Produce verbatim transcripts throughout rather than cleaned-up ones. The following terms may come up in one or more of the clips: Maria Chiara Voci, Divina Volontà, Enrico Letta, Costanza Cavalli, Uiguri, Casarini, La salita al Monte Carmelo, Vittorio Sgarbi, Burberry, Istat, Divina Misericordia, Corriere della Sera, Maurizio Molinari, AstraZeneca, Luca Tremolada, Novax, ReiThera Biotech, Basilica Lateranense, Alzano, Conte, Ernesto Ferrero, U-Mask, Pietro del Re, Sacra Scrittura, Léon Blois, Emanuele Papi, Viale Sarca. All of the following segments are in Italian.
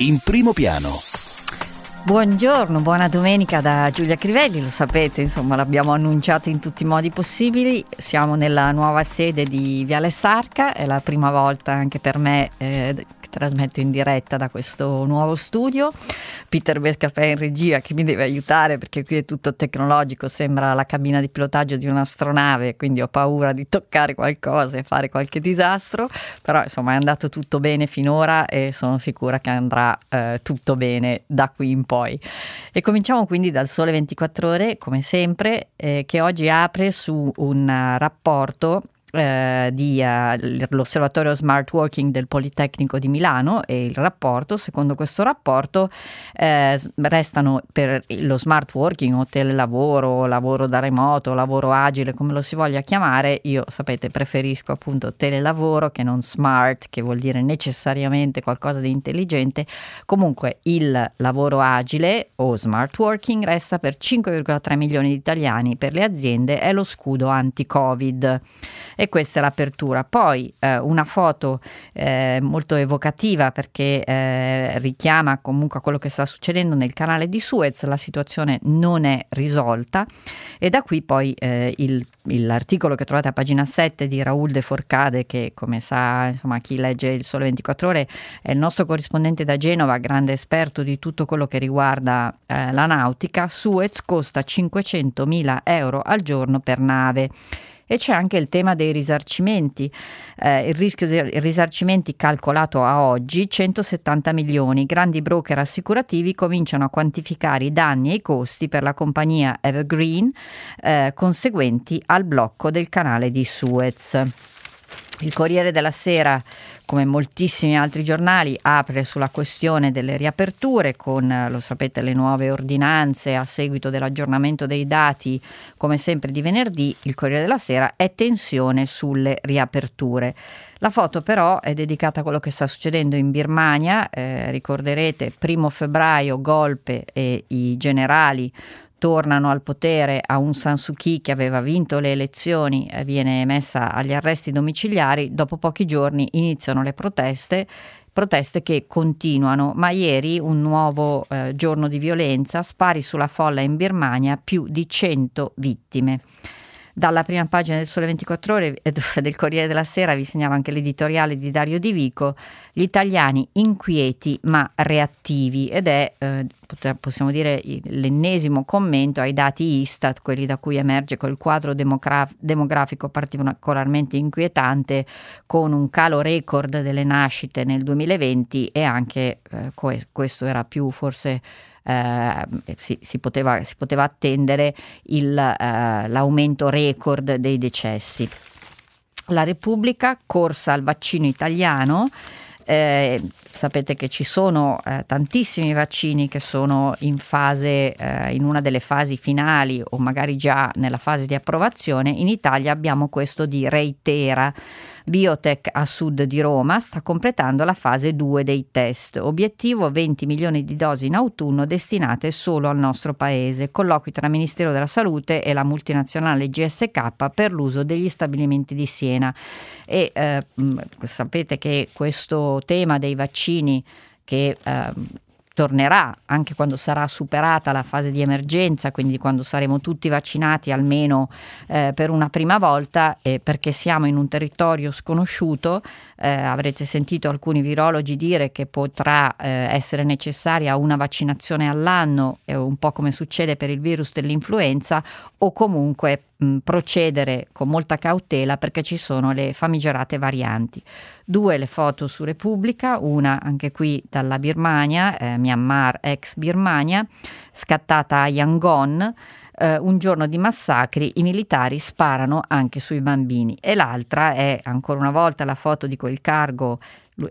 in primo piano. Buongiorno, buona domenica da Giulia Crivelli, lo sapete, insomma, l'abbiamo annunciato in tutti i modi possibili. Siamo nella nuova sede di Viale Sarca, è la prima volta anche per me eh, che trasmetto in diretta da questo nuovo studio. Peter Bescafè in regia che mi deve aiutare perché qui è tutto tecnologico, sembra la cabina di pilotaggio di un'astronave, quindi ho paura di toccare qualcosa e fare qualche disastro, però insomma è andato tutto bene finora e sono sicura che andrà eh, tutto bene da qui in poi. E cominciamo quindi dal Sole ventiquattro Ore, come sempre, eh, che oggi apre su un uh, rapporto eh, di uh, l'osservatorio Smart Working del Politecnico di Milano, e il rapporto, secondo questo rapporto, eh, restano per lo smart working o telelavoro, lavoro da remoto, lavoro agile, come lo si voglia chiamare. Io, sapete, preferisco appunto telelavoro che non smart, che vuol dire necessariamente qualcosa di intelligente. Comunque il lavoro agile o smart working resta per cinque virgola tre milioni di italiani, per le aziende è lo scudo anti-Covid. E questa è l'apertura. Poi eh, una foto eh, molto evocativa perché eh, richiama comunque a quello che sta succedendo nel canale di Suez. La situazione non è risolta, e da qui poi eh, il l'articolo che trovate a pagina sette di Raul de Forcade, che, come sa, insomma, chi legge il Sole ventiquattro Ore, è il nostro corrispondente da Genova, grande esperto di tutto quello che riguarda eh, la nautica. Suez costa cinquecentomila euro al giorno per nave. E c'è anche il tema dei risarcimenti, eh, il rischio di risarcimenti calcolato a oggi centosettanta milioni. Grandi broker assicurativi cominciano a quantificare i danni e i costi per la compagnia Evergreen eh, conseguenti al blocco del canale di Suez. Il Corriere della Sera, come moltissimi altri giornali, apre sulla questione delle riaperture con, lo sapete, le nuove ordinanze a seguito dell'aggiornamento dei dati, come sempre di venerdì. Il Corriere della Sera è tensione sulle riaperture. La foto però è dedicata a quello che sta succedendo in Birmania. Eh, ricorderete, primo febbraio golpe e i generali tornano al potere. Aung San Suu Kyi, che aveva vinto le elezioni, viene messa agli arresti domiciliari. Dopo pochi giorni iniziano le proteste, proteste che continuano, ma ieri un nuovo eh, giorno di violenza, spari sulla folla in Birmania, più di cento vittime. Dalla prima pagina del Sole ventiquattro Ore e del Corriere della Sera vi segnalo anche l'editoriale di Dario Di Vico, gli italiani inquieti ma reattivi, ed è, eh, possiamo dire, l'ennesimo commento ai dati Istat, quelli da cui emerge quel quadro demograf- demografico particolarmente inquietante, con un calo record delle nascite nel duemilaventi, e anche eh, que- questo era più forse... Uh, si, si, poteva, si poteva attendere il, uh, l'aumento record dei decessi. La Repubblica, corsa al vaccino italiano. Eh, sapete che ci sono eh, tantissimi vaccini che sono in fase, eh, in una delle fasi finali o magari già nella fase di approvazione. In Italia abbiamo questo di ReiThera Biotech a sud di Roma, sta completando la fase due dei test. Obiettivo venti milioni di dosi in autunno destinate solo al nostro paese. Colloqui tra il Ministero della Salute e la multinazionale G S K per l'uso degli stabilimenti di Siena. E eh, sapete che questo tema dei vaccini, che eh, tornerà anche quando sarà superata la fase di emergenza, quindi quando saremo tutti vaccinati almeno eh, per una prima volta, eh, perché siamo in un territorio sconosciuto. Eh, avrete sentito alcuni virologi dire che potrà eh, essere necessaria una vaccinazione all'anno, eh, un po' come succede per il virus dell'influenza, o comunque mh, procedere con molta cautela perché ci sono le famigerate varianti. Due le foto su Repubblica, una anche qui dalla Birmania, eh, Myanmar ex Birmania, scattata a Yangon, eh, un giorno di massacri, i militari sparano anche sui bambini. E l'altra è ancora una volta la foto di quel cargo.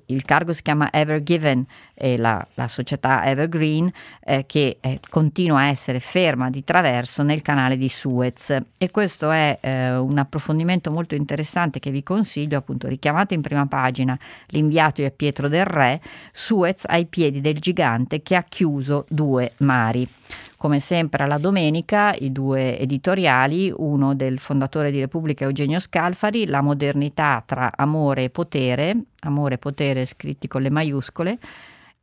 Il cargo si chiama Evergreen, e la, la società Evergreen eh, che eh, continua a essere ferma di traverso nel canale di Suez. E questo è eh, un approfondimento molto interessante che vi consiglio, appunto richiamato in prima pagina. L'inviato è Pietro del Re, Suez ai piedi del gigante che ha chiuso due mari. Come sempre alla domenica i due editoriali, uno del fondatore di Repubblica Eugenio Scalfari, La modernità tra amore e potere, amore e potere scritti con le maiuscole,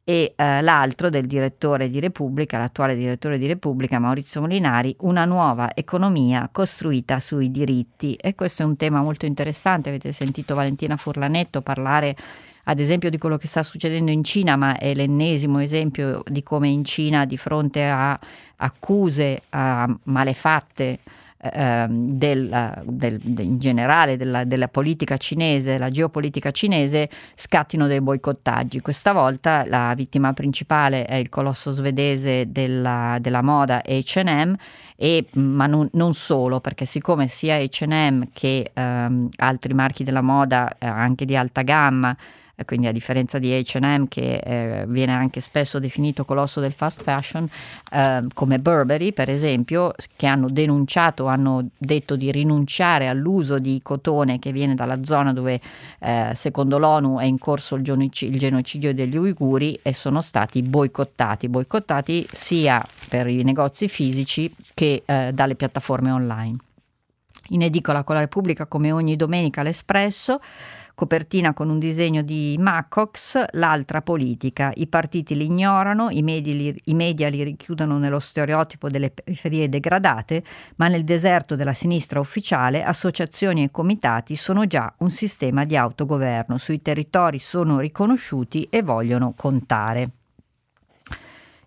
e eh, l'altro del direttore di Repubblica, l'attuale direttore di Repubblica Maurizio Molinari, una nuova economia costruita sui diritti. E questo è un tema molto interessante. Avete sentito Valentina Furlanetto parlare ad esempio di quello che sta succedendo in Cina, ma è l'ennesimo esempio di come in Cina, di fronte a accuse, a malefatte eh, del, del, in generale della, della politica cinese, della geopolitica cinese, scattino dei boicottaggi. Questa volta la vittima principale è il colosso svedese della, della moda acca e emme, e, ma non, non solo, perché siccome sia acca e emme che ehm, altri marchi della moda, eh, anche di alta gamma, quindi a differenza di acca e emme che eh, viene anche spesso definito colosso del fast fashion, eh, come Burberry per esempio, che hanno denunciato, hanno detto di rinunciare all'uso di cotone che viene dalla zona dove eh, secondo l'ONU è in corso il, genic- il genocidio degli uiguri, e sono stati boicottati, boicottati sia per i negozi fisici che eh, dalle piattaforme online. In edicola con la Repubblica, come ogni domenica, l'Espresso, copertina con un disegno di Macox, l'altra politica, i partiti li ignorano, i media li, i media li richiudono nello stereotipo delle periferie degradate, ma nel deserto della sinistra ufficiale associazioni e comitati sono già un sistema di autogoverno, sui territori sono riconosciuti e vogliono contare.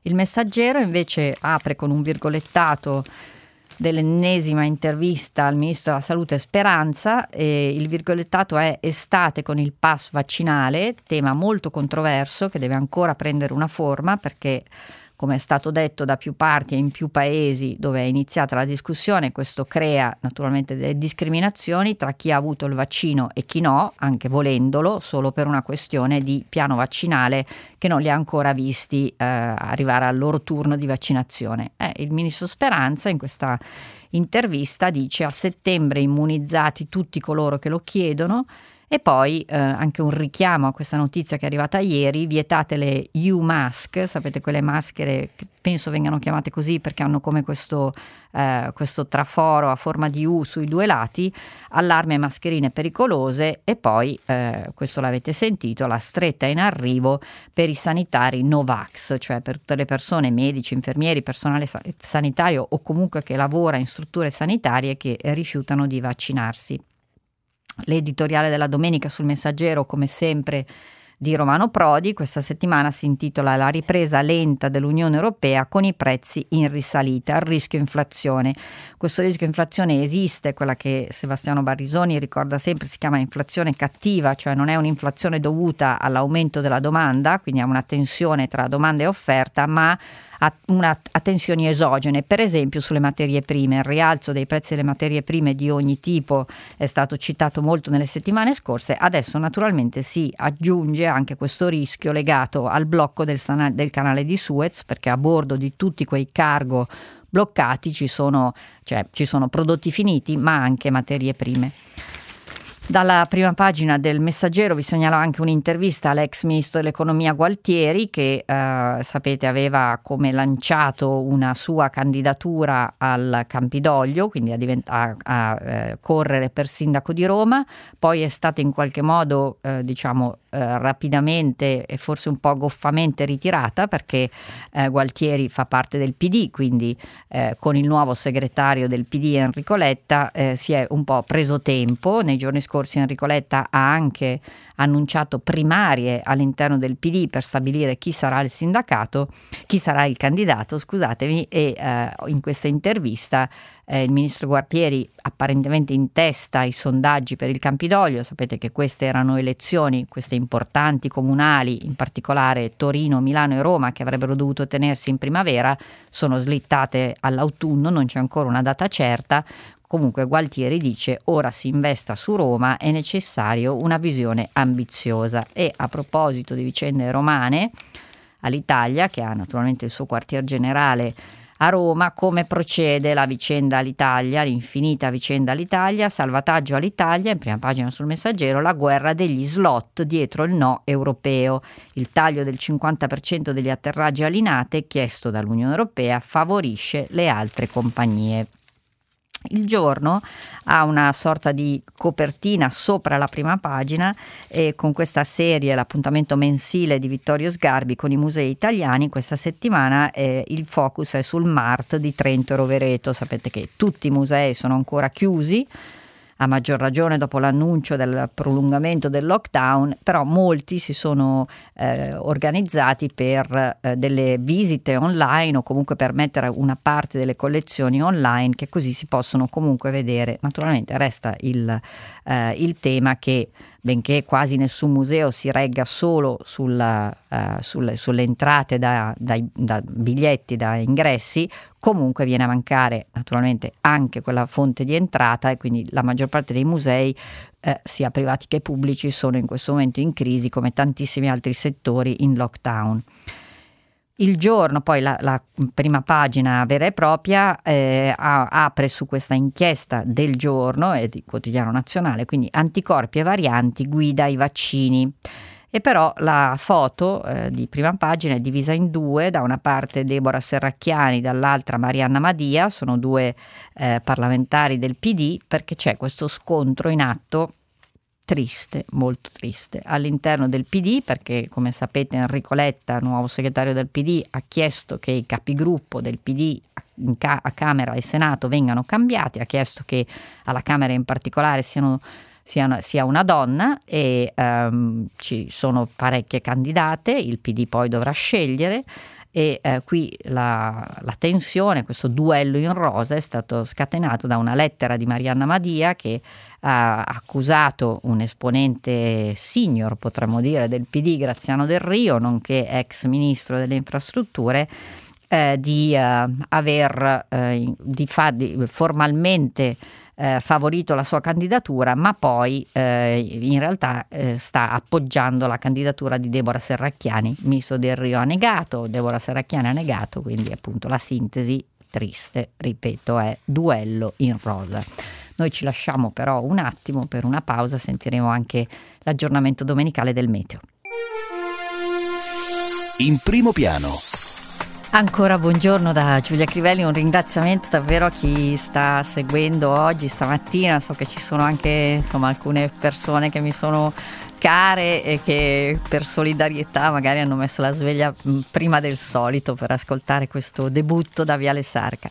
Il Messaggero invece apre con un virgolettato dell'ennesima intervista al ministro della salute Speranza, e il virgolettato è: estate con il pass vaccinale, tema molto controverso che deve ancora prendere una forma, perché come è stato detto da più parti e in più paesi dove è iniziata la discussione, questo crea naturalmente delle discriminazioni tra chi ha avuto il vaccino e chi no, anche volendolo, solo per una questione di piano vaccinale che non li ha ancora visti eh, arrivare al loro turno di vaccinazione. Eh, il ministro Speranza in questa intervista dice: a settembre immunizzati tutti coloro che lo chiedono. E poi eh, anche un richiamo a questa notizia che è arrivata ieri: vietate le U-mask, sapete quelle maschere che penso vengano chiamate così perché hanno come questo, eh, questo traforo a forma di U sui due lati, allarme mascherine pericolose. E poi, eh, questo l'avete sentito, la stretta in arrivo per i sanitari Novax, cioè per tutte le persone, medici, infermieri, personale sa- sanitario o comunque che lavora in strutture sanitarie, che rifiutano di vaccinarsi. L'editoriale della domenica sul Messaggero, come sempre, di Romano Prodi, questa settimana si intitola La ripresa lenta dell'Unione Europea con i prezzi in risalita, il rischio inflazione. Questo rischio inflazione esiste, quella che Sebastiano Barrisoni ricorda sempre si chiama inflazione cattiva, cioè non è un'inflazione dovuta all'aumento della domanda, quindi a una tensione tra domanda e offerta, ma a, una, a tensioni esogene, per esempio sulle materie prime. Il rialzo dei prezzi delle materie prime di ogni tipo è stato citato molto nelle settimane scorse, adesso naturalmente si aggiunge anche questo rischio legato al blocco del, del canale di Suez, perché a bordo di tutti quei cargo bloccati ci sono, cioè, ci sono prodotti finiti ma anche materie prime. Dalla prima pagina del Messaggero vi segnalo anche un'intervista all'ex ministro dell'economia Gualtieri, che eh, sapete aveva come lanciato una sua candidatura al Campidoglio, quindi a, divent- a, a eh, correre per sindaco di Roma, poi è stata in qualche modo eh, diciamo eh, rapidamente e forse un po' goffamente ritirata, perché eh, Gualtieri fa parte del P D, quindi eh, con il nuovo segretario del P D Enrico Letta eh, si è un po' preso tempo. Nei giorni scorsi Enrico Letta ha anche annunciato primarie all'interno del P D per stabilire chi sarà il sindacato, chi sarà il candidato, scusatemi, e eh, in questa intervista eh, il ministro Gualtieri apparentemente in testa ai sondaggi per il Campidoglio. Sapete che queste erano elezioni, queste importanti comunali, in particolare Torino, Milano e Roma, che avrebbero dovuto tenersi in primavera, sono slittate all'autunno, non c'è ancora una data certa. Comunque Gualtieri dice: ora si investa su Roma, è necessario una visione ambiziosa. E a proposito di vicende romane, Alitalia, che ha naturalmente il suo quartier generale a Roma, come procede la vicenda Alitalia, l'infinita vicenda Alitalia? Salvataggio Alitalia, in prima pagina sul Messaggero, la guerra degli slot dietro il no europeo. Il taglio del cinquanta per cento degli atterraggi a Linate chiesto dall'Unione Europea favorisce le altre compagnie. Il Giorno ha una sorta di copertina sopra la prima pagina e con questa serie, l'appuntamento mensile di Vittorio Sgarbi con i musei italiani, questa settimana eh, il focus è sul Mart di Trento e Rovereto. Sapete che tutti i musei sono ancora chiusi, a maggior ragione dopo l'annuncio del prolungamento del lockdown, però molti si sono eh, organizzati per eh, delle visite online o comunque per mettere una parte delle collezioni online, che così si possono comunque vedere. Naturalmente resta il, eh, il tema che, benché quasi nessun museo si regga solo sulla, eh, sulle, sulle entrate da, da, da biglietti, da ingressi, comunque viene a mancare naturalmente anche quella fonte di entrata, e quindi la maggior parte dei musei, eh, sia privati che pubblici, sono in questo momento in crisi, come tantissimi altri settori in lockdown. Il Giorno, poi la, la prima pagina vera e propria, eh, apre su questa inchiesta del Giorno e di Quotidiano Nazionale, quindi anticorpi e varianti, guida i vaccini. E però la foto eh, di prima pagina è divisa in due: da una parte Deborah Serracchiani, dall'altra Marianna Madia, sono due eh, parlamentari del P D, perché c'è questo scontro in atto, triste, molto triste, all'interno del P D, perché come sapete Enrico Letta, nuovo segretario del P D, ha chiesto che i capigruppo del P D ca- a Camera e Senato vengano cambiati, ha chiesto che alla Camera in particolare siano, siano, sia una donna, e um, ci sono parecchie candidate, il P D poi dovrà scegliere. E eh, qui la, la tensione, questo duello in rosa è stato scatenato da una lettera di Marianna Madia, che ha accusato un esponente senior, potremmo dire, del P D, Graziano Del Rio, nonché ex ministro delle infrastrutture, eh, di eh, aver eh, di fa, di, formalmente Eh, favorito la sua candidatura, ma poi eh, in realtà eh, sta appoggiando la candidatura di Deborah Serracchiani. Ministro Del Rio ha negato, Deborah Serracchiani ha negato, quindi appunto la sintesi triste, ripeto, è duello in rosa. Noi ci lasciamo però un attimo per una pausa, sentiremo anche l'aggiornamento domenicale del meteo. In primo piano. Ancora buongiorno da Giulia Crivelli, un ringraziamento davvero a chi sta seguendo oggi, stamattina. So che ci sono anche, insomma, alcune persone che mi sono care e che per solidarietà magari hanno messo la sveglia prima del solito per ascoltare questo debutto da Viale Sarca.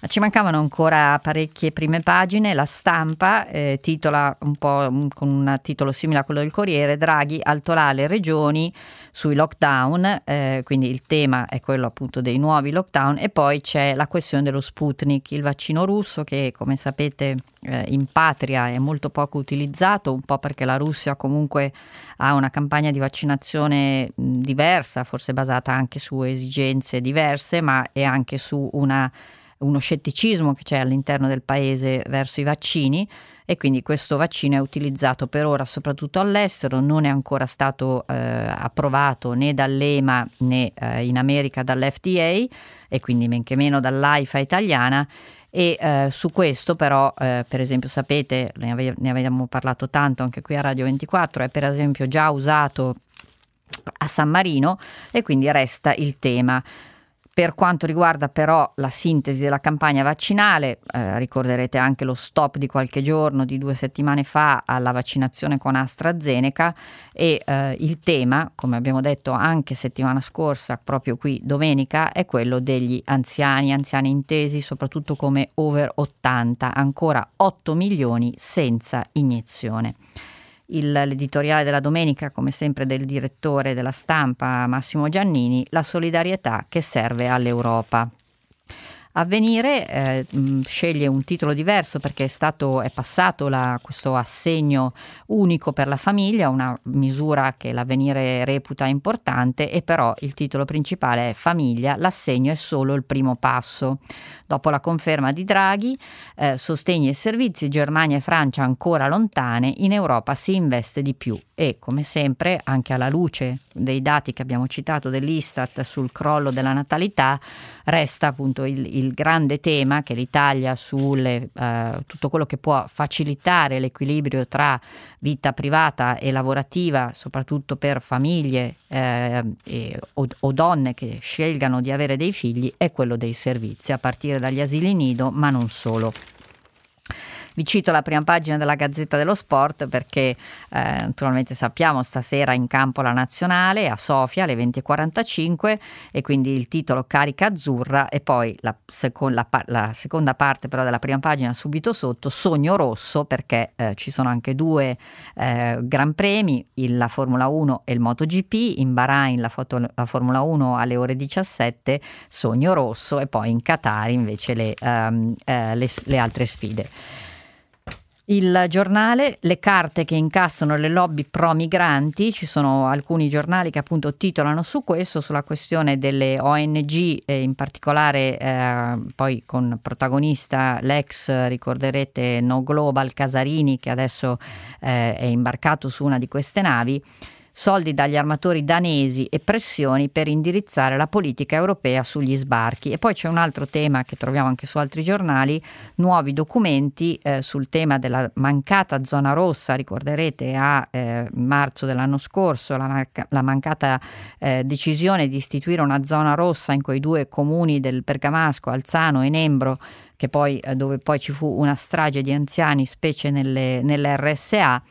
Ma ci mancavano ancora parecchie prime pagine. La Stampa eh, titola un po' con un titolo simile a quello del Corriere: Draghi altolà le regioni sui lockdown, eh, quindi il tema è quello appunto dei nuovi lockdown. E poi c'è la questione dello Sputnik, il vaccino russo, che come sapete eh, in patria è molto poco utilizzato, un po' perché la Russia comunque ha una campagna di vaccinazione mh, diversa, forse basata anche su esigenze diverse, ma è anche su una uno scetticismo che c'è all'interno del paese verso i vaccini, e quindi questo vaccino è utilizzato per ora soprattutto all'estero, non è ancora stato eh, approvato né dall'EMA né eh, in America dall'F D A, e quindi men che meno dall'AIFA italiana. E eh, su questo però eh, per esempio, sapete, ne, ave- ne avevamo parlato tanto anche qui a Radio ventiquattro, è per esempio già usato a San Marino, e quindi resta il tema. Per quanto riguarda però la sintesi della campagna vaccinale, eh, ricorderete anche lo stop di qualche giorno, di due settimane fa, alla vaccinazione con AstraZeneca, e eh, il tema, come abbiamo detto anche settimana scorsa, proprio qui domenica, è quello degli anziani, anziani intesi soprattutto come over ottanta, ancora otto milioni senza iniezione. Il, l'editoriale della domenica, come sempre, del direttore della Stampa Massimo Giannini: la solidarietà che serve all'Europa. Avvenire eh, mh, sceglie un titolo diverso, perché è stato è passato la, questo assegno unico per la famiglia, una misura che l'Avvenire reputa importante, e però il titolo principale è famiglia, l'assegno è solo il primo passo. Dopo la conferma di Draghi, eh, sostegni e servizi, Germania e Francia ancora lontane, in Europa si investe di più. E come sempre, anche alla luce dei dati che abbiamo citato dell'Istat sul crollo della natalità, resta appunto il, il grande tema che l'Italia sulle eh, tutto quello che può facilitare l'equilibrio tra vita privata e lavorativa, soprattutto per famiglie eh, e, o, o donne che scelgano di avere dei figli, è quello dei servizi, a partire dagli asili nido, ma non solo. Vi cito la prima pagina della Gazzetta dello Sport perché eh, naturalmente sappiamo stasera in campo la nazionale a Sofia alle venti e quarantacinque e quindi il titolo Carica Azzurra e poi la, secon- la, pa- la seconda parte però della prima pagina subito sotto Sogno Rosso perché eh, ci sono anche due eh, gran premi, il, la Formula uno e il MotoGP, in Bahrain la, foto- la Formula uno alle ore diciassette, Sogno Rosso e poi in Qatar invece le, um, eh, le, le altre sfide. Il giornale, le carte che incassano le lobby pro migranti, ci sono alcuni giornali che appunto titolano su questo, sulla questione delle O N G, eh, in particolare eh, poi con protagonista l'ex, ricorderete, No Global Casarini che adesso eh, è imbarcato su una di queste navi. Soldi dagli armatori danesi e pressioni per indirizzare la politica europea sugli sbarchi. E poi c'è un altro tema che troviamo anche su altri giornali, nuovi documenti eh, sul tema della mancata zona rossa, ricorderete a eh, marzo dell'anno scorso la, marca, la mancata eh, decisione di istituire una zona rossa in quei due comuni del Bergamasco, Alzano e Nembro, che poi, eh, dove poi ci fu una strage di anziani, specie nelle, nelle R S A.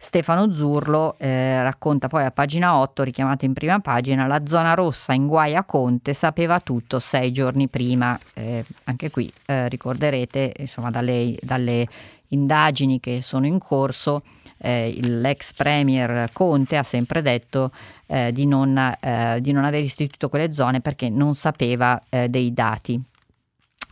Stefano Zurlo eh, racconta poi a pagina otto, richiamato in prima pagina, la zona rossa in guai a Conte, sapeva tutto sei giorni prima. Eh, anche qui eh, ricorderete, insomma, dalle, dalle indagini che sono in corso, eh, l'ex premier Conte ha sempre detto eh, di, non, eh, di non aver istituito quelle zone perché non sapeva eh, dei dati.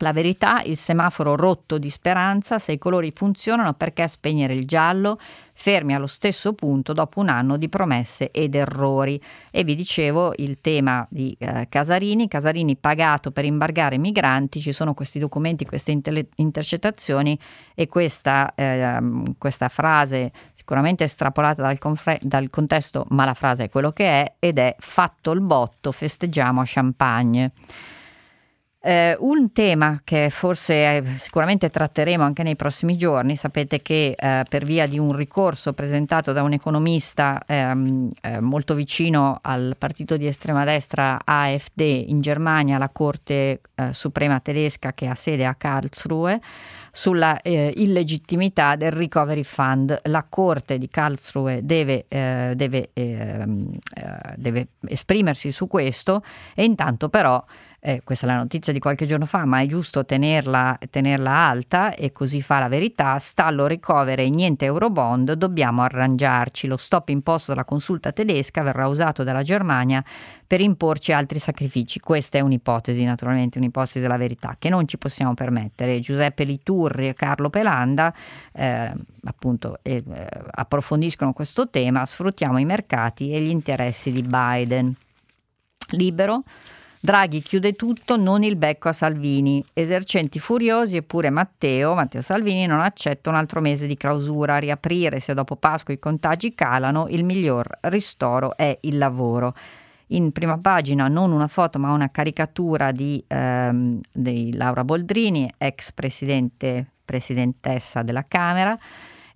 La verità, il semaforo rotto di Speranza, se i colori funzionano perché spegnere il giallo, fermi allo stesso punto dopo un anno di promesse ed errori. E vi dicevo il tema di eh, Casarini, Casarini pagato per imbarcare migranti, ci sono questi documenti, queste inter- intercettazioni e questa, eh, questa frase sicuramente estrapolata dal, confre- dal contesto, ma la frase è quello che è ed è fatto il botto, festeggiamo a Champagne. Uh, un tema che forse eh, sicuramente tratteremo anche nei prossimi giorni, sapete che eh, per via di un ricorso presentato da un economista ehm, eh, molto vicino al partito di estrema destra A F D in Germania, la Corte eh, Suprema tedesca che ha sede a Karlsruhe, sulla eh, illegittimità del Recovery Fund. La Corte di Karlsruhe deve, eh, deve, eh, deve esprimersi su questo e intanto però, eh, questa è la notizia di qualche giorno fa, ma è giusto tenerla, tenerla alta e così fa la verità, stallo recovery, niente eurobond, dobbiamo arrangiarci, lo stop imposto dalla consulta tedesca verrà usato dalla Germania per imporci altri sacrifici. Questa è un'ipotesi, naturalmente un'ipotesi della verità, che non ci possiamo permettere. Giuseppe Liturri e Carlo Pelanda eh, appunto eh, approfondiscono questo tema, sfruttiamo i mercati e gli interessi di Biden. Libero, Draghi chiude tutto, non il becco a Salvini, esercenti furiosi eppure Matteo, Matteo Salvini non accetta un altro mese di clausura, riaprire se dopo Pasqua i contagi calano, il miglior ristoro è il lavoro. In prima pagina non una foto ma una caricatura di, ehm, di Laura Boldrini, ex presidente, presidentessa della Camera,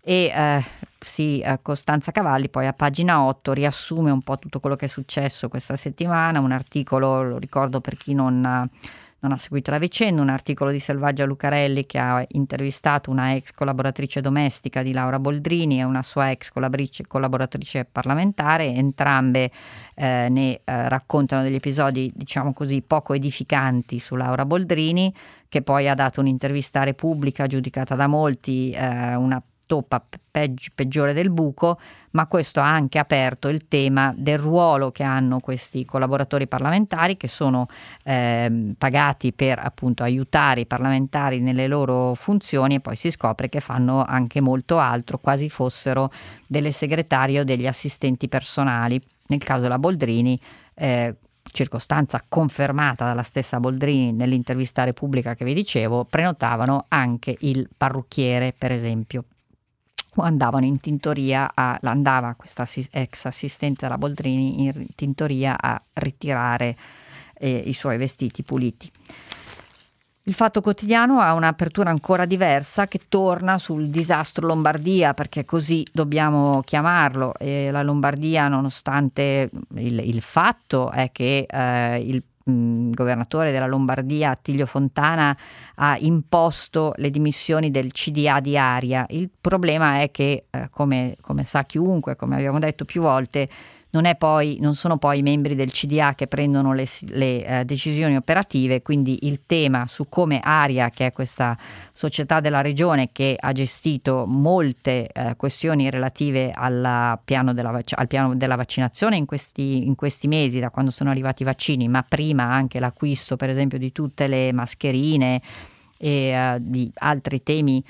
e eh, sì, eh, Costanza Cavalli poi a pagina otto riassume un po' tutto quello che è successo questa settimana, un articolo, lo ricordo per chi non ha, non ha seguito la vicenda, un articolo di Selvaggia Lucarelli che ha intervistato una ex collaboratrice domestica di Laura Boldrini e una sua ex collaboratrice parlamentare, entrambe eh, ne eh, raccontano degli episodi diciamo così poco edificanti su Laura Boldrini, che poi ha dato un'intervista a Repubblica giudicata da molti eh, una toppa peggi, peggiore del buco, ma questo ha anche aperto il tema del ruolo che hanno questi collaboratori parlamentari che sono eh, pagati per appunto aiutare i parlamentari nelle loro funzioni e poi si scopre che fanno anche molto altro, quasi fossero delle segretarie o degli assistenti personali. Nel caso della Boldrini, eh, circostanza confermata dalla stessa Boldrini nell'intervista a Repubblica che vi dicevo, prenotavano anche il parrucchiere per esempio. Andavano in tintoria, a, andava questa ex assistente della Boldrini in tintoria a ritirare eh, i suoi vestiti puliti. Il Fatto Quotidiano ha un'apertura ancora diversa che torna sul disastro Lombardia, perché così dobbiamo chiamarlo. E la Lombardia, nonostante il, il fatto è che eh, il mh, governatore della Lombardia Attilio Fontana ha imposto le dimissioni del C D A di Aria. Il problema è che eh, come, come sa chiunque, come abbiamo detto più volte, non, è poi, non sono poi i membri del C D A che prendono le, le eh, decisioni operative, quindi il tema su come Aria, che è questa società della regione che ha gestito molte eh, questioni relative alla piano della, al piano della vaccinazione in questi, in questi mesi, da quando sono arrivati i vaccini, ma prima anche l'acquisto per esempio di tutte le mascherine e eh, di altri temi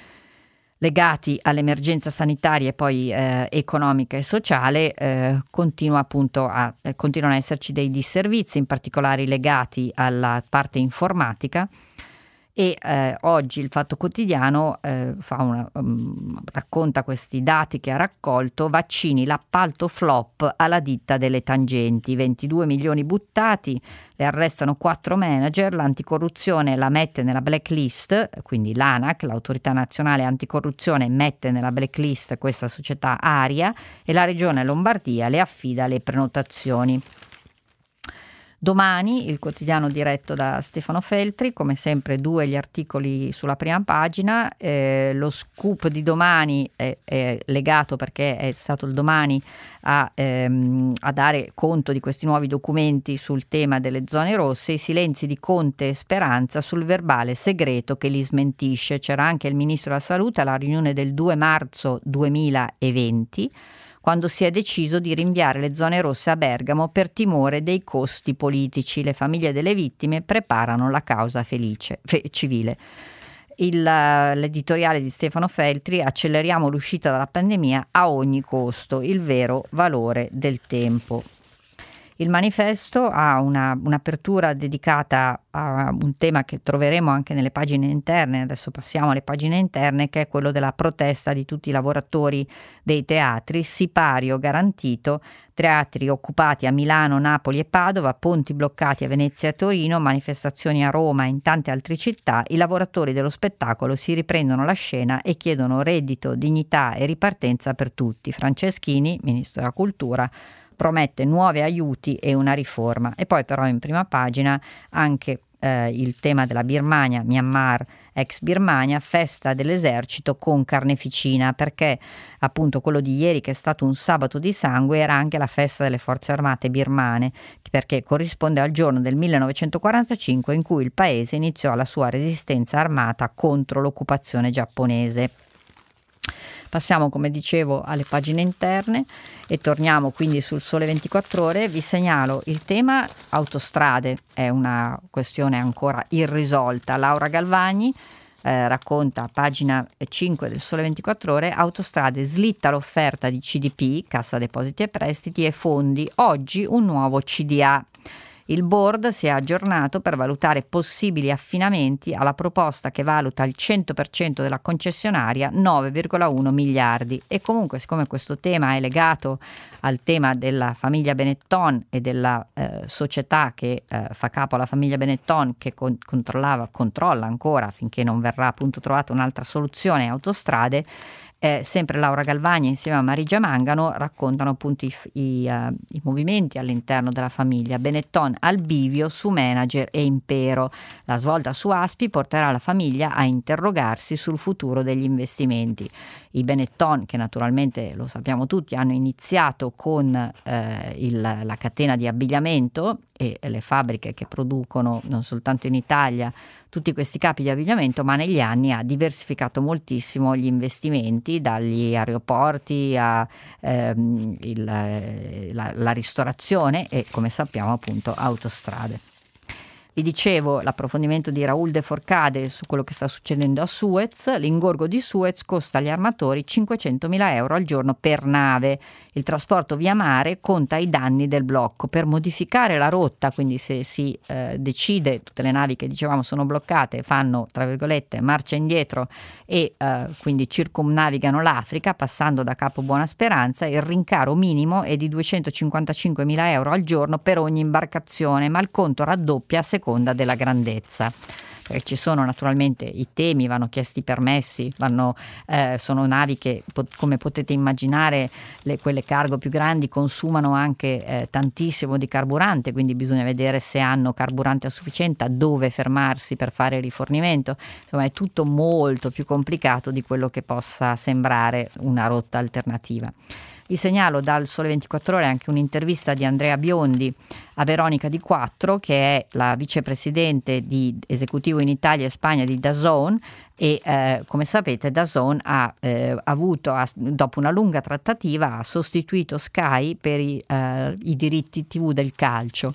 legati all'emergenza sanitaria e poi eh, economica e sociale, eh, continua appunto a, eh, continuano ad esserci dei disservizi, in particolare legati alla parte informatica. E eh, oggi il Fatto Quotidiano eh, fa una, um, racconta questi dati che ha raccolto: vaccini, l'appalto flop alla ditta delle tangenti, ventidue milioni buttati, le arrestano quattro manager, l'anticorruzione la mette nella blacklist, quindi l'ANAC, l'autorità nazionale anticorruzione, mette nella blacklist questa società Aria e la regione Lombardia le affida le prenotazioni. Domani il quotidiano diretto da Stefano Feltri, come sempre due gli articoli sulla prima pagina, eh, lo scoop di domani è, è legato, perché è stato il domani a, ehm, a dare conto di questi nuovi documenti sul tema delle zone rosse, i silenzi di Conte e Speranza sul verbale segreto che li smentisce. C'era anche il ministro della salute alla riunione del due marzo duemilaventi, quando si è deciso di rinviare le zone rosse a Bergamo per timore dei costi politici. Le famiglie delle vittime preparano la causa felice, fe, civile. Il, l'editoriale di Stefano Feltri: acceleriamo l'uscita dalla pandemia a ogni costo, il vero valore del tempo. Il Manifesto ha una, un'apertura dedicata a un tema che troveremo anche nelle pagine interne. Adesso passiamo alle pagine interne, che è quello della protesta di tutti i lavoratori dei teatri. Sipario garantito, teatri occupati a Milano, Napoli e Padova, ponti bloccati a Venezia e Torino, manifestazioni a Roma e in tante altre città. I lavoratori dello spettacolo si riprendono la scena e chiedono reddito, dignità e ripartenza per tutti. Franceschini, ministro della cultura, promette nuovi aiuti e una riforma. E poi però in prima pagina anche eh, il tema della Birmania, Myanmar, ex Birmania, festa dell'esercito con carneficina, perché appunto quello di ieri, che è stato un sabato di sangue, era anche la festa delle forze armate birmane, perché corrisponde al giorno del millenovecentoquarantacinque in cui il paese iniziò la sua resistenza armata contro l'occupazione giapponese. Passiamo, come dicevo, alle pagine interne e torniamo quindi sul Sole ventiquattro Ore. Vi segnalo il tema autostrade, è una questione ancora irrisolta. Laura Galvagni eh, racconta, pagina cinque del Sole ventiquattro Ore: autostrade, slitta l'offerta di C D P, Cassa Depositi e Prestiti, e fondi, oggi un nuovo C D A. Il board si è aggiornato per valutare possibili affinamenti alla proposta che valuta il cento per cento della concessionaria, nove virgola uno miliardi. E comunque, siccome questo tema è legato al tema della famiglia Benetton e della eh, società che eh, fa capo alla famiglia Benetton, che con- controllava, controlla ancora, finché non verrà appunto trovata un'altra soluzione, autostrade, Eh, sempre Laura Galvagni insieme a Marigia Mangano raccontano appunto i, i, uh, i movimenti all'interno della famiglia Benetton, al bivio su manager e impero. La svolta su Aspi porterà la famiglia a interrogarsi sul futuro degli investimenti. I Benetton, che naturalmente lo sappiamo tutti, hanno iniziato con eh, il, la catena di abbigliamento e le fabbriche che producono non soltanto in Italia tutti questi capi di abbigliamento, ma negli anni ha diversificato moltissimo gli investimenti, dagli aeroporti a ehm, il, la, la ristorazione e, come sappiamo, appunto autostrade. Vi dicevo l'approfondimento di Raul de Forcade su quello che sta succedendo a Suez. L'ingorgo di Suez costa agli armatori cinquecentomila euro al giorno per nave. Il trasporto via mare conta i danni del blocco. Per modificare la rotta, quindi se si eh, decide, tutte le navi che dicevamo sono bloccate, fanno tra virgolette marcia indietro e eh, quindi circumnavigano l'Africa passando da Capo Buona Speranza, il rincaro minimo è di duecentocinquantacinquemila euro al giorno per ogni imbarcazione, ma il conto raddoppia a seconda della grandezza. eh, ci sono naturalmente i temi, vanno chiesti i permessi, vanno, eh, sono navi che pot- come potete immaginare le, quelle cargo più grandi consumano anche eh, tantissimo di carburante, quindi bisogna vedere se hanno carburante a sufficienza, dove fermarsi per fare il rifornimento. Insomma, è tutto molto più complicato di quello che possa sembrare una rotta alternativa. Vi segnalo dal Sole ventiquattro Ore anche un'intervista di Andrea Biondi a Veronica Di Quattro, che è la vicepresidente di esecutivo in Italia e Spagna di DAZN, e eh, come sapete DAZN ha eh, avuto, ha, dopo una lunga trattativa, ha sostituito Sky per i, eh, i diritti tivù del calcio.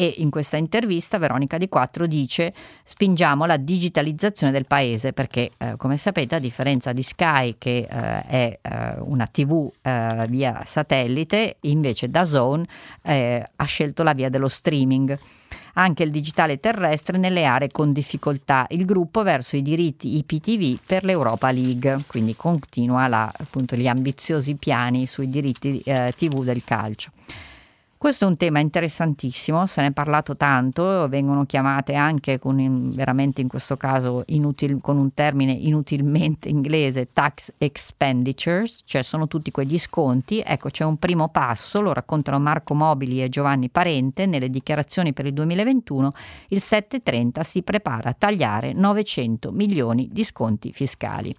E in questa intervista Veronica Di Quattro dice: spingiamo la digitalizzazione del paese, perché eh, come sapete, a differenza di Sky, che eh, è eh, una tivù eh, via satellite, invece DAZN eh, ha scelto la via dello streaming. Anche il digitale terrestre nelle aree con difficoltà, il gruppo verso i diritti I P T V per l'Europa League, quindi continua la, appunto, gli ambiziosi piani sui diritti eh, tivù del calcio. Questo è un tema interessantissimo, se ne è parlato tanto, vengono chiamate anche con, veramente in questo caso inutil, con un termine inutilmente inglese, tax expenditures, cioè sono tutti quegli sconti. Ecco, c'è un primo passo, lo raccontano Marco Mobili e Giovanni Parente nelle dichiarazioni per il duemilaventuno, il settecentotrenta si prepara a tagliare novecento milioni di sconti fiscali.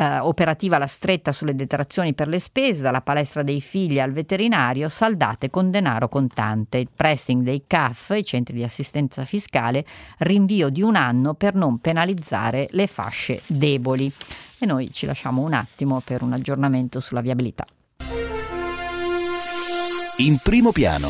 Uh, operativa la stretta sulle detrazioni per le spese, dalla palestra dei figli al veterinario, saldate con denaro contante, il pressing dei C A F, i centri di assistenza fiscale, rinvio di un anno per non penalizzare le fasce deboli. E noi ci lasciamo un attimo per un aggiornamento sulla viabilità. In primo piano.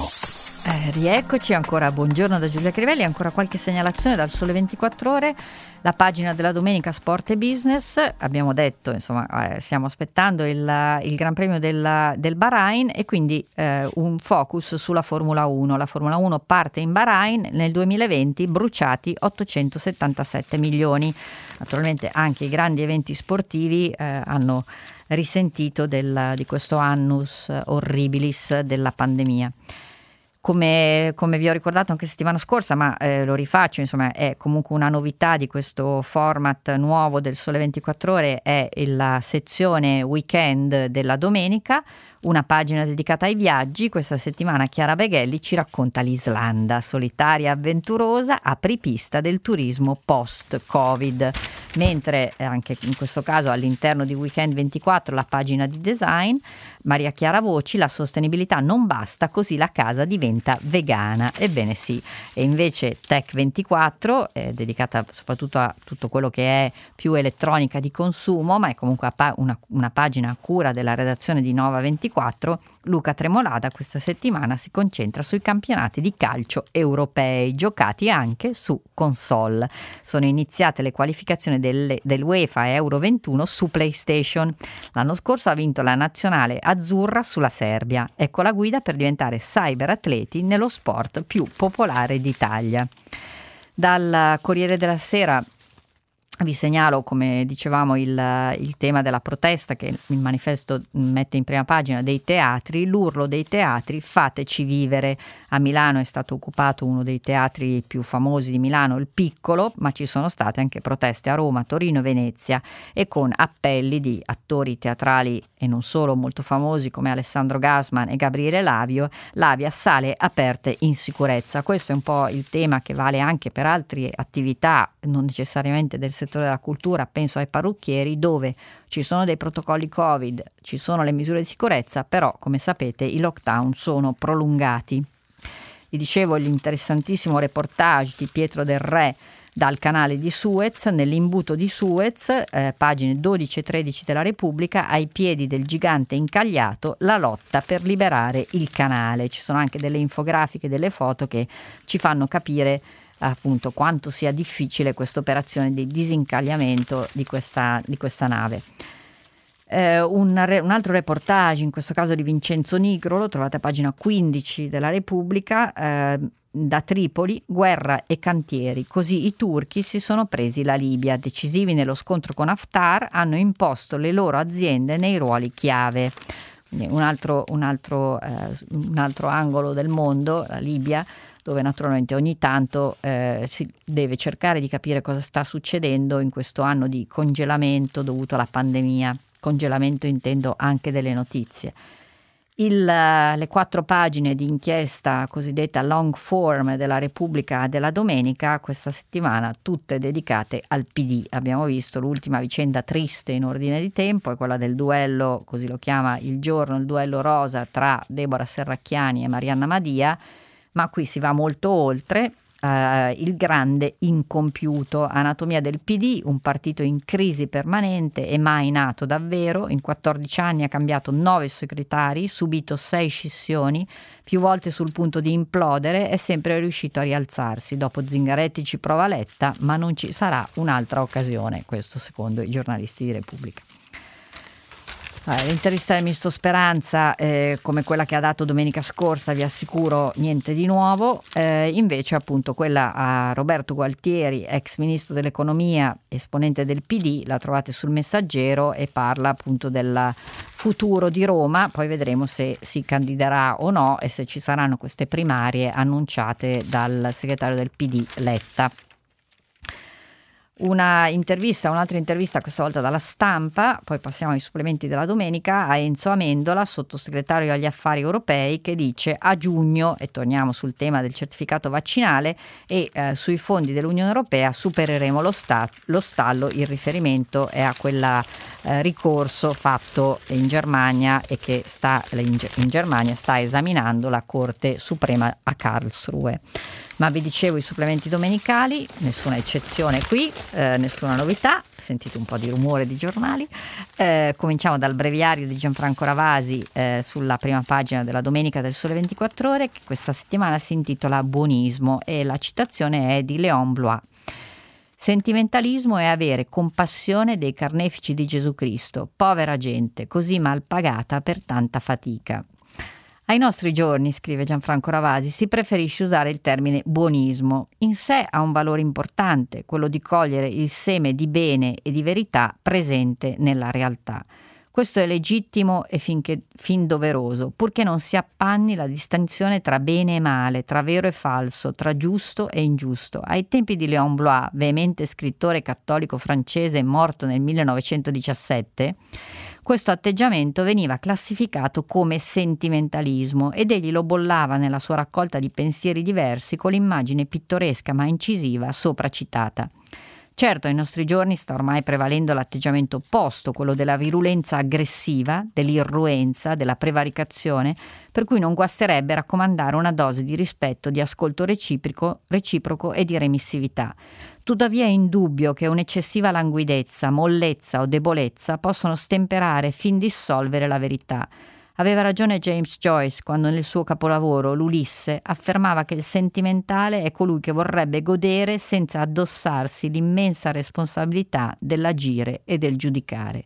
Eh, rieccoci ancora, buongiorno da Giulia Crivelli, ancora qualche segnalazione dal Sole ventiquattro Ore, la pagina della domenica Sport e Business. Abbiamo detto, insomma, eh, stiamo aspettando il, il Gran Premio del, del Bahrain, e quindi eh, un focus sulla Formula uno. La Formula uno parte in Bahrain, nel duemilaventi bruciati ottocentosettantasette milioni. Naturalmente anche i grandi eventi sportivi eh, hanno risentito del, di questo annus horribilis della pandemia. Come, come vi ho ricordato anche settimana scorsa, ma eh, lo rifaccio, insomma, è comunque una novità di questo format nuovo del Sole ventiquattro Ore, è la sezione weekend della domenica, una pagina dedicata ai viaggi. Questa settimana Chiara Beghelli ci racconta l'Islanda, solitaria e avventurosa, apripista del turismo post-Covid. Mentre anche in questo caso all'interno di Weekend ventiquattro, la pagina di design, Maria Chiara Voci, la sostenibilità non basta, così la casa diventa vegana. Ebbene sì. E invece Tech ventiquattro è dedicata soprattutto a tutto quello che è più elettronica di consumo, ma è comunque una, una pagina a cura della redazione di Nova ventiquattro. Luca Tremolada questa settimana si concentra sui campionati di calcio europei, giocati anche su console. Sono iniziate le qualificazioni del, dell'UEFA Euro ventuno su PlayStation. L'anno scorso ha vinto la nazionale azzurra sulla Serbia. Ecco la guida per diventare cyberatleti nello sport più popolare d'Italia. Dal Corriere della Sera vi segnalo, come dicevamo, il, il tema della protesta che il manifesto mette in prima pagina, dei teatri, l'urlo dei teatri, fateci vivere. A Milano è stato occupato uno dei teatri più famosi di Milano, il Piccolo, ma ci sono state anche proteste a Roma, Torino e Venezia, e con appelli di attori teatrali e non solo molto famosi come Alessandro Gassman e Gabriele Lavio, Lavia, sale aperte in sicurezza. Questo è un po' il tema che vale anche per altre attività, non necessariamente del settore della cultura, penso ai parrucchieri, dove ci sono dei protocolli Covid, ci sono le misure di sicurezza, però come sapete i lockdown sono prolungati. Vi dicevo l'interessantissimo reportage di Pietro del Re dal canale di Suez, nell'imbuto di Suez, eh, pagine dodici e tredici della Repubblica, ai piedi del gigante incagliato, la lotta per liberare il canale. Ci sono anche delle infografiche, delle foto che ci fanno capire appunto quanto sia difficile questa operazione di disincagliamento di questa, di questa nave. Eh, un, re, un altro reportage, in questo caso di Vincenzo Nigro, lo trovate a pagina quindici della Repubblica, eh, da Tripoli, guerra e cantieri, così i turchi si sono presi la Libia, decisivi nello scontro con Haftar, hanno imposto le loro aziende nei ruoli chiave. Quindi un altro, un altro, eh, un altro angolo del mondo, la Libia, dove naturalmente ogni tanto eh, si deve cercare di capire cosa sta succedendo in questo anno di congelamento dovuto alla pandemia. Congelamento intendo anche delle notizie. Il, le quattro pagine di inchiesta cosiddetta long form della Repubblica della domenica questa settimana, tutte dedicate al P D. Abbiamo visto l'ultima vicenda triste in ordine di tempo, è quella del duello, così lo chiama Il Giorno, il duello rosa tra Deborah Serracchiani e Marianna Madia, ma qui si va molto oltre. Uh, il grande incompiuto, anatomia del P D, un partito in crisi permanente e mai nato davvero, in quattordici anni ha cambiato nove segretari, subito sei scissioni, più volte sul punto di implodere, è sempre riuscito a rialzarsi. Dopo Zingaretti ci prova Letta, ma non ci sarà un'altra occasione, questo secondo i giornalisti di Repubblica. L'intervista del ministro Speranza, eh, come quella che ha dato domenica scorsa, vi assicuro niente di nuovo, eh, invece appunto quella a Roberto Gualtieri, ex ministro dell'economia, esponente del P D, la trovate sul Messaggero e parla appunto del futuro di Roma, poi vedremo se si candiderà o no e se ci saranno queste primarie annunciate dal segretario del P D Letta. Una intervista, un'altra intervista questa volta dalla Stampa, poi passiamo ai supplementi della domenica, a Enzo Amendola, sottosegretario agli affari europei, che dice a giugno, e torniamo sul tema del certificato vaccinale e eh, sui fondi dell'Unione Europea, supereremo lo, sta- lo stallo, il riferimento è a quella eh, ricorso fatto in Germania e che sta in, G- in Germania sta esaminando la Corte Suprema a Karlsruhe. Ma vi dicevo i supplementi domenicali, nessuna eccezione qui, eh, nessuna novità, sentite un po' di rumore di giornali. Eh, cominciamo dal breviario di Gianfranco Ravasi eh, sulla prima pagina della domenica del Sole ventiquattro Ore, che questa settimana si intitola Buonismo e la citazione è di Léon Blois. Sentimentalismo è avere compassione dei carnefici di Gesù Cristo, povera gente, così mal pagata per tanta fatica. Ai nostri giorni, scrive Gianfranco Ravasi, si preferisce usare il termine buonismo. In sé ha un valore importante, quello di cogliere il seme di bene e di verità presente nella realtà. Questo è legittimo e finché, fin doveroso, purché non si appanni la distinzione tra bene e male, tra vero e falso, tra giusto e ingiusto. Ai tempi di Léon Blois, veemente scrittore cattolico francese morto nel millenovecentodiciassette, questo atteggiamento veniva classificato come sentimentalismo ed egli lo bollava nella sua raccolta di pensieri diversi con l'immagine pittoresca ma incisiva sopracitata. Certo, ai nostri giorni sta ormai prevalendo l'atteggiamento opposto, quello della virulenza aggressiva, dell'irruenza, della prevaricazione, per cui non guasterebbe raccomandare una dose di rispetto, di ascolto reciproco, reciproco e di remissività. Tuttavia è indubbio che un'eccessiva languidezza, mollezza o debolezza possono stemperare e fin dissolvere la verità. Aveva ragione James Joyce quando nel suo capolavoro, l'Ulisse, affermava che il sentimentale è colui che vorrebbe godere senza addossarsi l'immensa responsabilità dell'agire e del giudicare.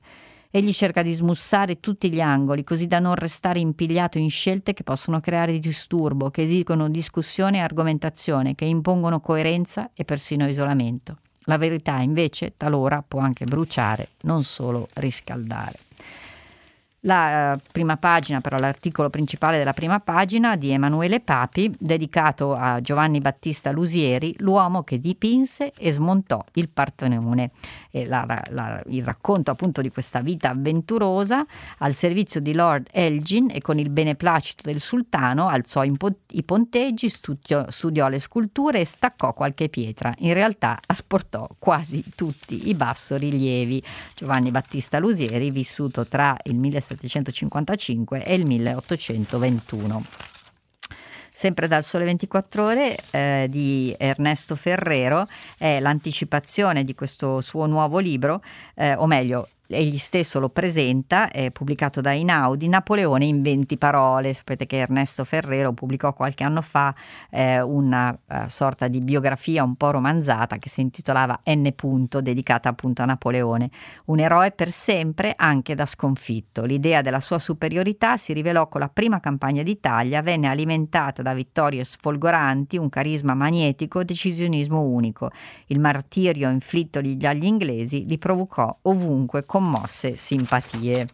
Egli cerca di smussare tutti gli angoli così da non restare impigliato in scelte che possono creare disturbo, che esigono discussione e argomentazione, che impongono coerenza e persino isolamento. La verità invece talora può anche bruciare, non solo riscaldare. La eh, prima pagina, però l'articolo principale della prima pagina di Emanuele Papi, dedicato a Giovanni Battista Lusieri, l'uomo che dipinse e smontò il Partenone. E la, la, il racconto appunto di questa vita avventurosa al servizio di Lord Elgin e con il beneplacito del sultano alzò in po- i ponteggi, studiò, studiò le sculture e staccò qualche pietra. In realtà asportò quasi tutti i bassorilievi. Giovanni Battista Lusieri, vissuto tra il millesettecentocinquantacinque e il milleottocentoventuno. Sempre dal Sole ventiquattro Ore eh, di Ernesto Ferrero è l'anticipazione di questo suo nuovo libro, eh, o meglio egli stesso lo presenta, è pubblicato da Einaudi, Napoleone in venti parole. Sapete che Ernesto Ferrero pubblicò qualche anno fa eh, una uh, sorta di biografia un po' romanzata che si intitolava N. Punto, dedicata appunto a Napoleone, un eroe per sempre anche da sconfitto. L'idea della sua superiorità si rivelò con la prima campagna d'Italia, venne alimentata da vittorie sfolgoranti, un carisma magnetico, decisionismo unico. Il martirio inflittogli dagli inglesi li provocò ovunque commosse simpatie.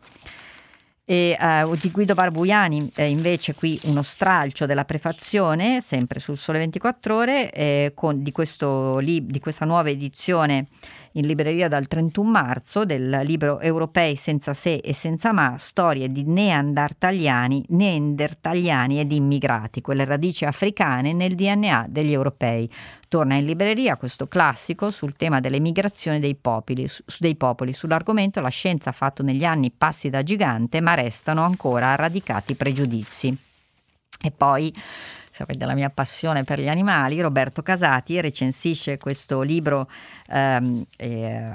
E uh, di Guido Barbuiani eh, invece qui uno stralcio della prefazione, sempre sul Sole ventiquattro Ore, eh, con, di, questo lib- di questa nuova edizione in libreria dal trentuno marzo del libro Europei senza se e senza ma, storie di neandertaliani, neandertaliani ed immigrati, quelle radici africane nel D N A degli europei. Torna in libreria questo classico sul tema delle migrazioni dei popoli, su, dei popoli. Sull'argomento la scienza ha fatto negli anni passi da gigante, ma restano ancora radicati pregiudizi. E poi, sapete la mia passione per gli animali, Roberto Casati recensisce questo libro, ehm, eh,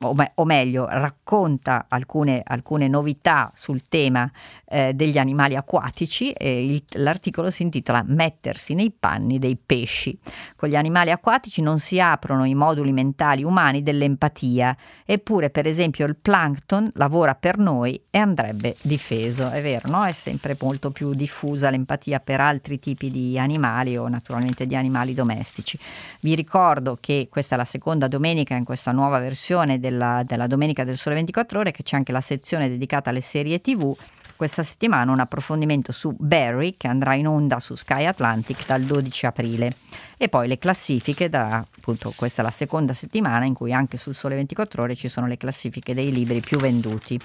o, me- o meglio racconta alcune, alcune novità sul tema eh, degli animali acquatici, e il, l'articolo si intitola Mettersi nei panni dei pesci. Con gli animali acquatici non si aprono i moduli mentali umani dell'empatia, eppure per esempio il plankton lavora per noi e andrebbe difeso. È vero, no? È sempre molto più diffusa l'empatia per altri tipi di animali, o naturalmente di animali domestici. Vi ricordo che questa è la seconda domenica in questa nuova versione della, della Domenica del Sole ventiquattro Ore, che c'è anche la sezione dedicata alle serie tivù. Questa settimana un approfondimento su Barry, che andrà in onda su Sky Atlantic dal dodici aprile. E poi le classifiche, da, appunto questa è la seconda settimana in cui anche sul Sole ventiquattro Ore ci sono le classifiche dei libri più venduti.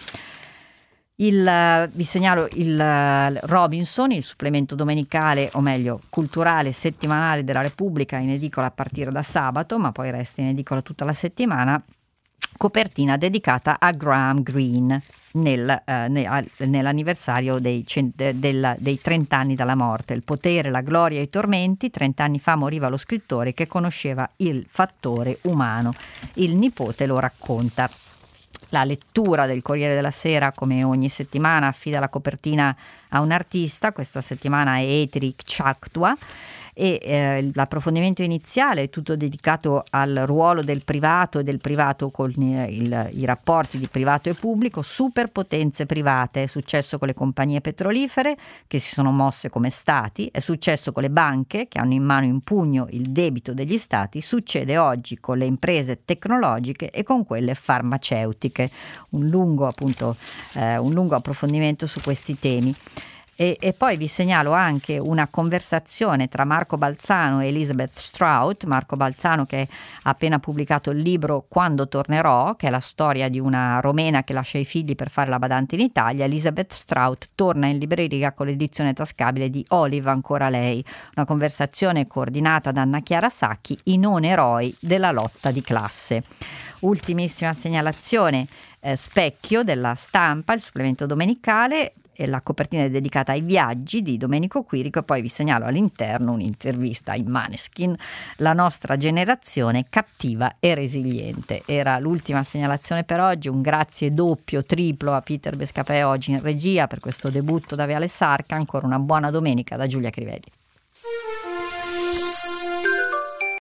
Il, vi segnalo il Robinson, il supplemento domenicale, o meglio culturale settimanale della Repubblica, in edicola a partire da sabato, ma poi resta in edicola tutta la settimana. Copertina dedicata a Graham Greene nel, eh, ne, nell'anniversario dei, del, dei trenta anni dalla morte. Il potere, la gloria e i tormenti. trent'anni fa moriva lo scrittore che conosceva il fattore umano. Il nipote lo racconta. La lettura del Corriere della Sera, come ogni settimana, affida la copertina a un artista. Questa settimana è Etrik Csáktwa, e eh, l'approfondimento iniziale è tutto dedicato al ruolo del privato e del privato con il, il, i rapporti di privato e pubblico, superpotenze private. È successo con le compagnie petrolifere, che si sono mosse come stati, è successo con le banche, che hanno in mano in pugno il debito degli stati, succede oggi con le imprese tecnologiche e con quelle farmaceutiche. Un lungo, appunto, eh, un lungo approfondimento su questi temi. E, e poi vi segnalo anche una conversazione tra Marco Balzano e Elizabeth Strout. Marco Balzano, che ha appena pubblicato il libro Quando tornerò, che è la storia di una romena che lascia i figli per fare la badante in Italia. Elizabeth Strout torna in libreria con l'edizione tascabile di Olive, ancora lei. Una conversazione coordinata da Anna Chiara Sacchi, i non eroi della lotta di classe. Ultimissima segnalazione, eh, Specchio della Stampa, il supplemento domenicale. E la copertina è dedicata ai viaggi di Domenico Quirico, e poi vi segnalo all'interno un'intervista ai Maneskin, la nostra generazione cattiva e resiliente. Era l'ultima segnalazione per oggi. Un grazie doppio, triplo a Peter Bescafè oggi in regia per questo debutto da Viale Sarca. Ancora una buona domenica da Giulia Crivelli.